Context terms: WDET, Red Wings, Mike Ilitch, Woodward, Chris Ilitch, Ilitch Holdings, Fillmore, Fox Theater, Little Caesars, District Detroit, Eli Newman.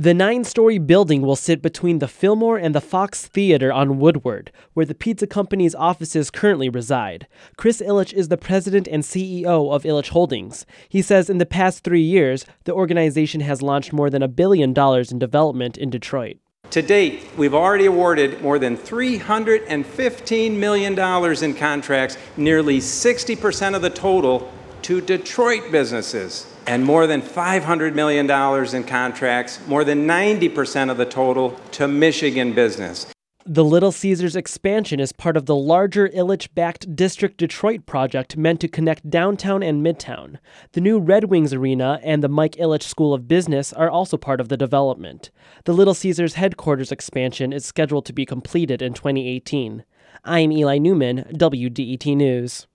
The 9-story building will sit between the Fillmore and the Fox Theater on Woodward, where the pizza company's offices currently reside. Chris Ilitch is the president and CEO of Ilitch Holdings. He says in the past 3 years, the organization has launched more than $1 billion in development in Detroit. To date, we've already awarded more than $315 million in contracts, nearly 60% of the total, to Detroit businesses, and more than $500 million in contracts, more than 90% of the total, to Michigan business. The Little Caesars expansion is part of the larger Ilitch-backed District Detroit project meant to connect downtown and midtown. The new Red Wings Arena and the Mike Ilitch School of Business are also part of the development. The Little Caesars headquarters expansion is scheduled to be completed in 2018. I'm Eli Newman, WDET News.